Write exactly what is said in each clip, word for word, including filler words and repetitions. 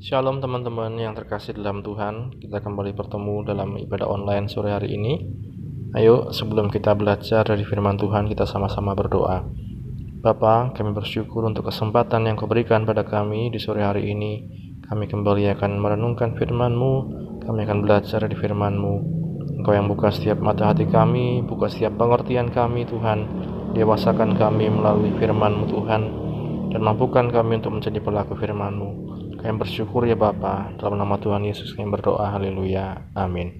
Shalom teman-teman yang terkasih dalam Tuhan. Kita kembali bertemu dalam ibadah online sore hari ini. Ayo sebelum kita belajar dari firman Tuhan, kita sama-sama berdoa. Bapa, kami bersyukur untuk kesempatan yang Kau berikan pada kami di sore hari ini. Kami kembali akan merenungkan firman-Mu. Kami akan belajar dari firman-Mu. Engkau yang buka setiap mata hati kami, buka setiap pengertian kami Tuhan. Dewasakan kami melalui firman-Mu Tuhan, dan mampukan kami untuk menjadi pelaku firman-Mu. Kami bersyukur ya Bapa, dalam nama Tuhan Yesus kami berdoa, haleluya, amin.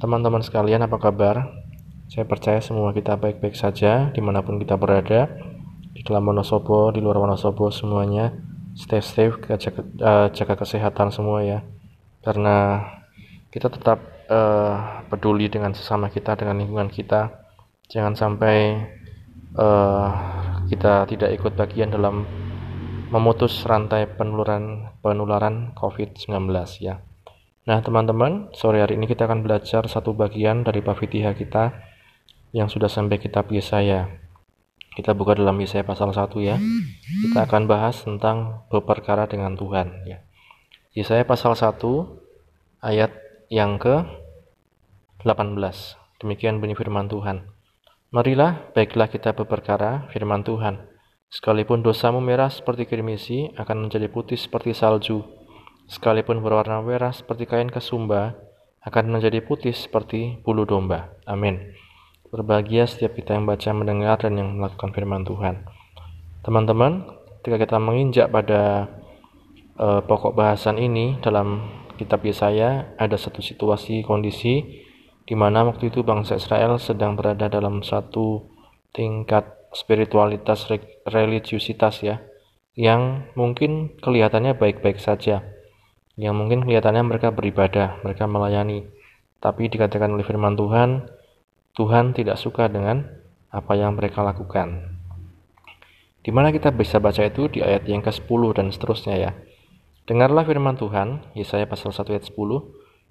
Teman-teman sekalian, apa kabar? Saya percaya semua kita baik-baik saja, dimanapun kita berada, di dalam Wonosobo, di luar Wonosobo semuanya, stay safe, jaga, uh, jaga kesehatan semua ya, karena kita tetap uh, peduli dengan sesama kita, dengan lingkungan kita, jangan sampai uh, kita tidak ikut bagian dalam memutus rantai penularan penularan covid sembilan belas ya. Nah teman-teman, sore hari ini kita akan belajar satu bagian dari Bafitiha kita yang sudah sampai kitab Yesaya. Kita buka dalam Yesaya pasal satu ya. Kita akan bahas tentang berperkara dengan Tuhan ya. Yesaya pasal satu ayat yang ke delapan belas. Demikian bunyi firman Tuhan. Marilah, baiklah kita berperkara, firman Tuhan. Sekalipun dosamu merah seperti kirmisi, akan menjadi putih seperti salju. Sekalipun berwarna merah seperti kain kesumba, akan menjadi putih seperti bulu domba. Amin. Berbahagia setiap kita yang baca, mendengar, dan yang melakukan firman Tuhan. Teman-teman, ketika kita menginjak pada uh, pokok bahasan ini dalam kitab Yesaya, ada satu situasi kondisi di mana waktu itu bangsa Israel sedang berada dalam satu tingkat spiritualitas, religiusitas ya, yang mungkin kelihatannya baik-baik saja, yang mungkin kelihatannya mereka beribadah, mereka melayani, tapi dikatakan oleh firman Tuhan, Tuhan tidak suka dengan apa yang mereka lakukan. Di mana kita bisa baca itu di ayat yang kesepuluh dan seterusnya ya. Dengarlah firman Tuhan, Yesaya pasal satu ayat sepuluh.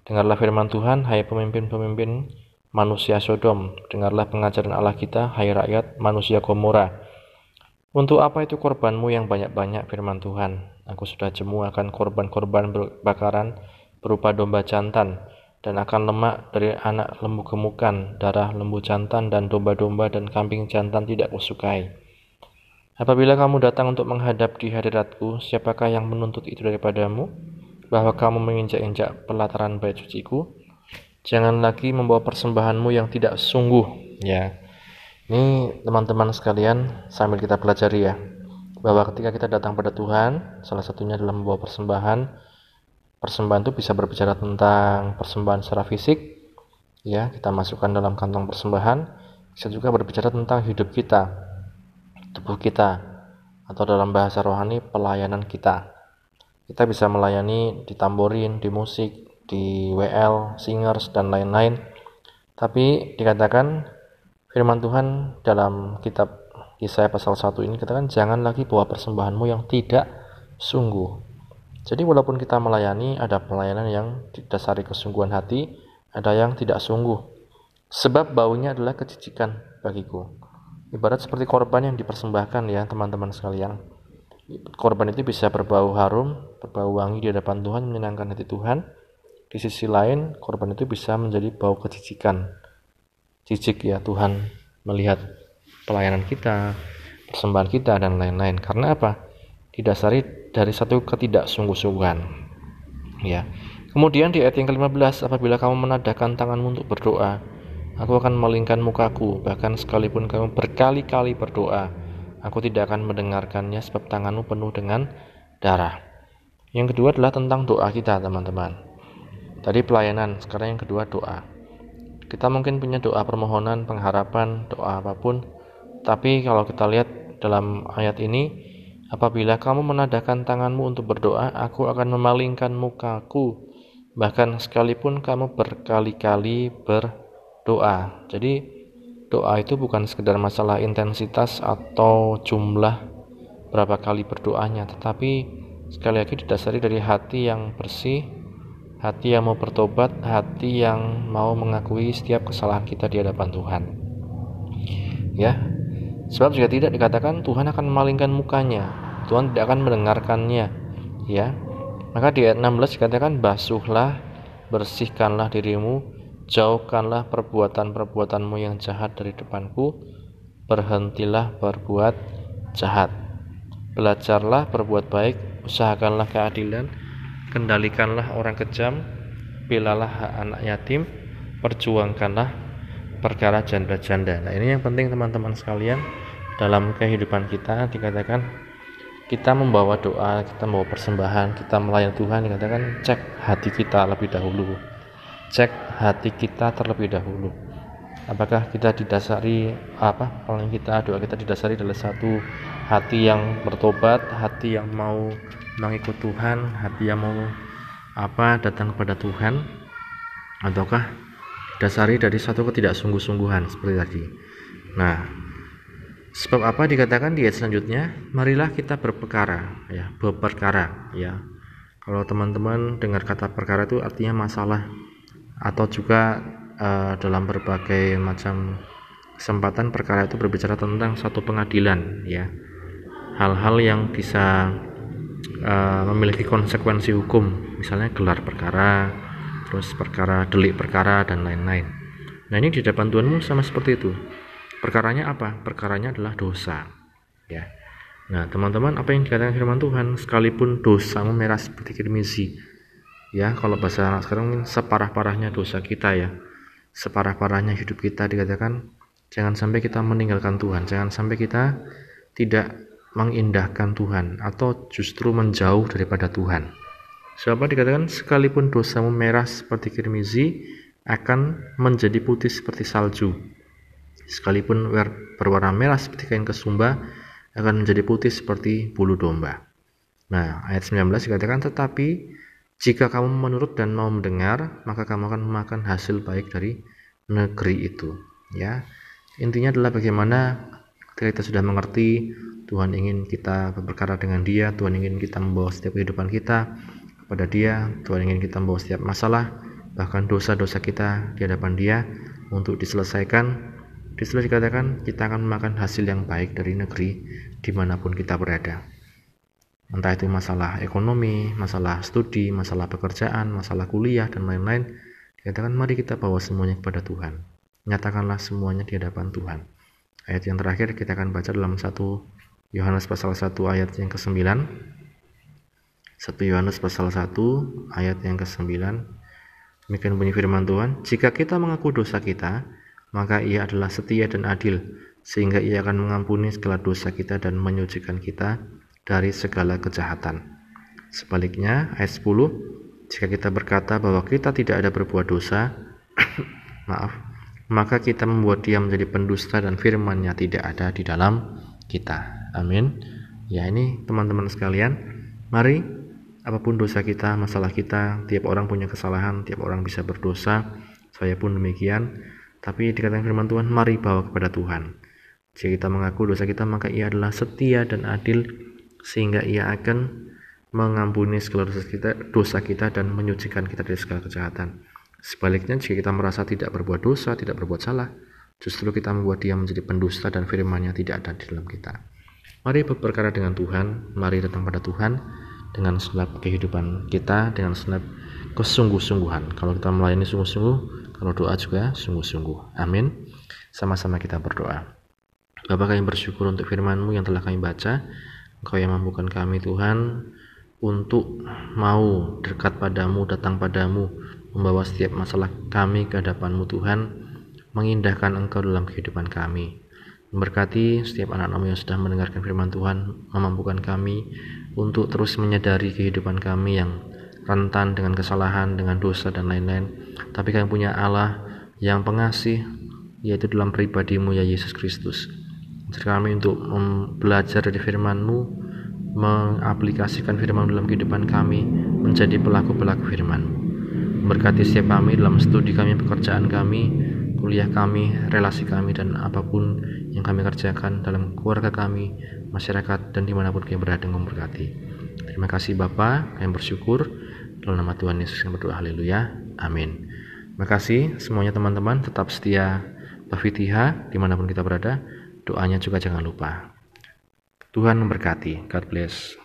Dengarlah firman Tuhan, hai pemimpin-pemimpin manusia Sodom, dengarlah pengajaran Allah kita, hai rakyat manusia Gomora. Untuk apa itu korbanmu yang banyak-banyak, firman Tuhan? Aku sudah jemu akan korban-korban bakaran berupa domba jantan, dan akan lemak dari anak lembu gemukan, darah lembu jantan dan domba-domba dan kambing jantan tidak kusukai. Apabila kamu datang untuk menghadap di hadiratku, siapakah yang menuntut itu daripadamu? Bahwa kamu menginjak-injak pelataran bait suciku? Jangan lagi membawa persembahanmu yang tidak sungguh ya. Ini teman-teman sekalian sambil kita pelajari ya, bahwa ketika kita datang pada Tuhan, salah satunya adalah membawa persembahan. Persembahan itu bisa berbicara tentang persembahan secara fisik ya, kita masukkan dalam kantong persembahan. Bisa juga berbicara tentang hidup kita, tubuh kita, atau dalam bahasa rohani pelayanan kita. Kita bisa melayani di tamborin, di musik, di W L, singers, dan lain-lain. Tapi dikatakan firman Tuhan dalam kitab Yesaya pasal satu ini, dikatakan jangan lagi bawa persembahanmu yang tidak sungguh. Jadi walaupun kita melayani, ada pelayanan yang didasari kesungguhan hati, ada yang tidak sungguh. Sebab baunya adalah kejijikan bagiku. Ibarat seperti korban yang dipersembahkan ya teman-teman sekalian. Korban itu bisa berbau harum, berbau wangi di hadapan Tuhan, menyenangkan hati Tuhan. Di sisi lain, korban itu bisa menjadi bau kejijikan. Jijik ya Tuhan melihat pelayanan kita, persembahan kita, dan lain-lain. Karena apa? Didasari dari satu ketidaksungguh-sungguhan. Ya. Kemudian di ayat yang kelima belas, apabila kamu menadahkan tanganmu untuk berdoa, aku akan melingkan mukaku, bahkan sekalipun kamu berkali-kali berdoa, aku tidak akan mendengarkannya sebab tanganmu penuh dengan darah. Yang kedua adalah tentang doa kita, teman-teman. Tadi pelayanan, sekarang yang kedua doa. Kita mungkin punya doa permohonan, pengharapan, doa apapun. Tapi kalau kita lihat dalam ayat ini, apabila kamu menadahkan tanganmu untuk berdoa, aku akan memalingkan mukaku, bahkan sekalipun kamu berkali-kali berdoa. Jadi doa itu bukan sekedar masalah intensitas atau jumlah berapa kali berdoanya, tetapi sekali lagi didasari dari hati yang bersih, hati yang mau bertobat, hati yang mau mengakui setiap kesalahan kita di hadapan Tuhan. Ya. Sebab jika tidak, dikatakan Tuhan akan memalingkan mukanya, Tuhan tidak akan mendengarkannya, ya. Maka di ayat enam belas dikatakan, basuhlah, bersihkanlah dirimu, jauhkanlah perbuatan-perbuatanmu yang jahat dari depanku, berhentilah berbuat jahat. Belajarlah berbuat baik, usahakanlah keadilan, kendalikanlah orang kejam, belalah hak anak yatim, perjuangkanlah perkara janda-janda. Nah, ini yang penting teman-teman sekalian, dalam kehidupan kita dikatakan kita membawa doa, kita membawa persembahan, kita melayani Tuhan, dikatakan cek hati kita lebih dahulu. Cek hati kita terlebih dahulu. Apakah kita didasari apa? Paling kita doa kita didasari adalah satu hati yang bertobat, hati yang mau mengikut Tuhan, hati yang mau apa datang kepada Tuhan, ataukah dasari dari satu ketidaksungguh-sungguhan seperti tadi. Nah, sebab apa dikatakan di ayat selanjutnya, marilah kita berperkara, ya, berperkara, ya. Kalau teman-teman dengar kata perkara itu artinya masalah, atau juga uh, dalam berbagai macam kesempatan perkara itu berbicara tentang satu pengadilan, ya. Hal-hal yang bisa uh, memiliki konsekuensi hukum, misalnya gelar perkara, terus perkara delik perkara dan lain-lain. Nah, ini di depan Tuhanmu sama seperti itu. Perkaranya apa? Perkaranya adalah dosa, ya. Nah, teman-teman, apa yang dikatakan firman Tuhan, sekalipun dosa merah seperti kirmizi, ya, kalau bahasa anak sekarang separah-parahnya dosa kita, ya, separah-parahnya hidup kita, dikatakan jangan sampai kita meninggalkan Tuhan, jangan sampai kita tidak mengindahkan Tuhan atau justru menjauh daripada Tuhan. Sebab dikatakan sekalipun dosamu merah seperti kirmizi akan menjadi putih seperti salju. Sekalipun berwarna merah seperti kain kesumba akan menjadi putih seperti bulu domba. Nah, ayat sembilan belas dikatakan, tetapi jika kamu menurut dan mau mendengar, maka kamu akan memakan hasil baik dari negeri itu, ya. Intinya adalah bagaimana ketika kita sudah mengerti Tuhan ingin kita berperkara dengan Dia, Tuhan ingin kita membawa setiap kehidupan kita pada Dia, Tuhan ingin kita membawa setiap masalah, bahkan dosa-dosa kita di hadapan Dia untuk diselesaikan. Di sela dikatakan kita akan memakan hasil yang baik dari negeri dimanapun kita berada. Entah itu masalah ekonomi, masalah studi, masalah pekerjaan, masalah kuliah dan lain-lain. Dikatakan mari kita bawa semuanya kepada Tuhan. Nyatakanlah semuanya di hadapan Tuhan. Ayat yang terakhir kita akan baca dalam satu Yohanes pasal satu ayat yang kesembilan. satu Yohanes pasal satu ayat yang kesembilan. Demikian bunyi firman Tuhan, jika kita mengaku dosa kita, maka Ia adalah setia dan adil, sehingga Ia akan mengampuni segala dosa kita dan menyucikan kita dari segala kejahatan. Sebaliknya, ayat sepuluh, jika kita berkata bahwa kita tidak ada berbuat dosa, maaf, maka kita membuat Dia menjadi pendusta dan firman-Nya tidak ada di dalam kita. Amin. Ya, ini teman-teman sekalian, mari, apapun dosa kita, masalah kita, tiap orang punya kesalahan, tiap orang bisa berdosa, saya pun demikian. Tapi dikatakan firman Tuhan, mari bawa kepada Tuhan. Jika kita mengaku dosa kita, maka Ia adalah setia dan adil, sehingga Ia akan mengampuni segala dosa kita, dosa kita dan menyucikan kita dari segala kejahatan. Sebaliknya, jika kita merasa tidak berbuat dosa, tidak berbuat salah, justru kita membuat Dia menjadi pendusta dan firman-Nya tidak ada di dalam kita. Mari berperkara dengan Tuhan, mari datang pada Tuhan dengan segenap kehidupan kita, dengan segenap kesungguh-sungguhan. Kalau kita melayani sungguh-sungguh, kalau doa juga sungguh-sungguh. Amin. Sama-sama kita berdoa. Bapa, kami bersyukur untuk firman-Mu yang telah kami baca. Engkau yang mampukan kami Tuhan untuk mau dekat padamu, datang padamu, membawa setiap masalah kami ke hadapan-Mu Tuhan, mengindahkan Engkau dalam kehidupan kami. Memberkati setiap anak-anak-Mu yang sudah mendengarkan firman Tuhan, memampukan kami untuk terus menyadari kehidupan kami yang rentan dengan kesalahan, dengan dosa dan lain-lain. Tapi kami punya Allah yang pengasih, yaitu dalam pribadi-Mu, ya Yesus Kristus. Ajar kami untuk belajar dari firman-Mu, mengaplikasikan firman-Mu dalam kehidupan kami, menjadi pelaku-pelaku firman-Mu. Memberkati setiap kami dalam studi kami, pekerjaan kami, kuliah kami, relasi kami, dan apapun yang kami kerjakan dalam keluarga kami, masyarakat, dan dimanapun kami berada, yang memberkati. Terima kasih Bapa, kami bersyukur dalam nama Tuhan Yesus yang berdoa, haleluya, amin. Terima kasih semuanya teman-teman, tetap setia Bafitiha dimanapun kita berada, doanya juga jangan lupa. Tuhan memberkati, God bless.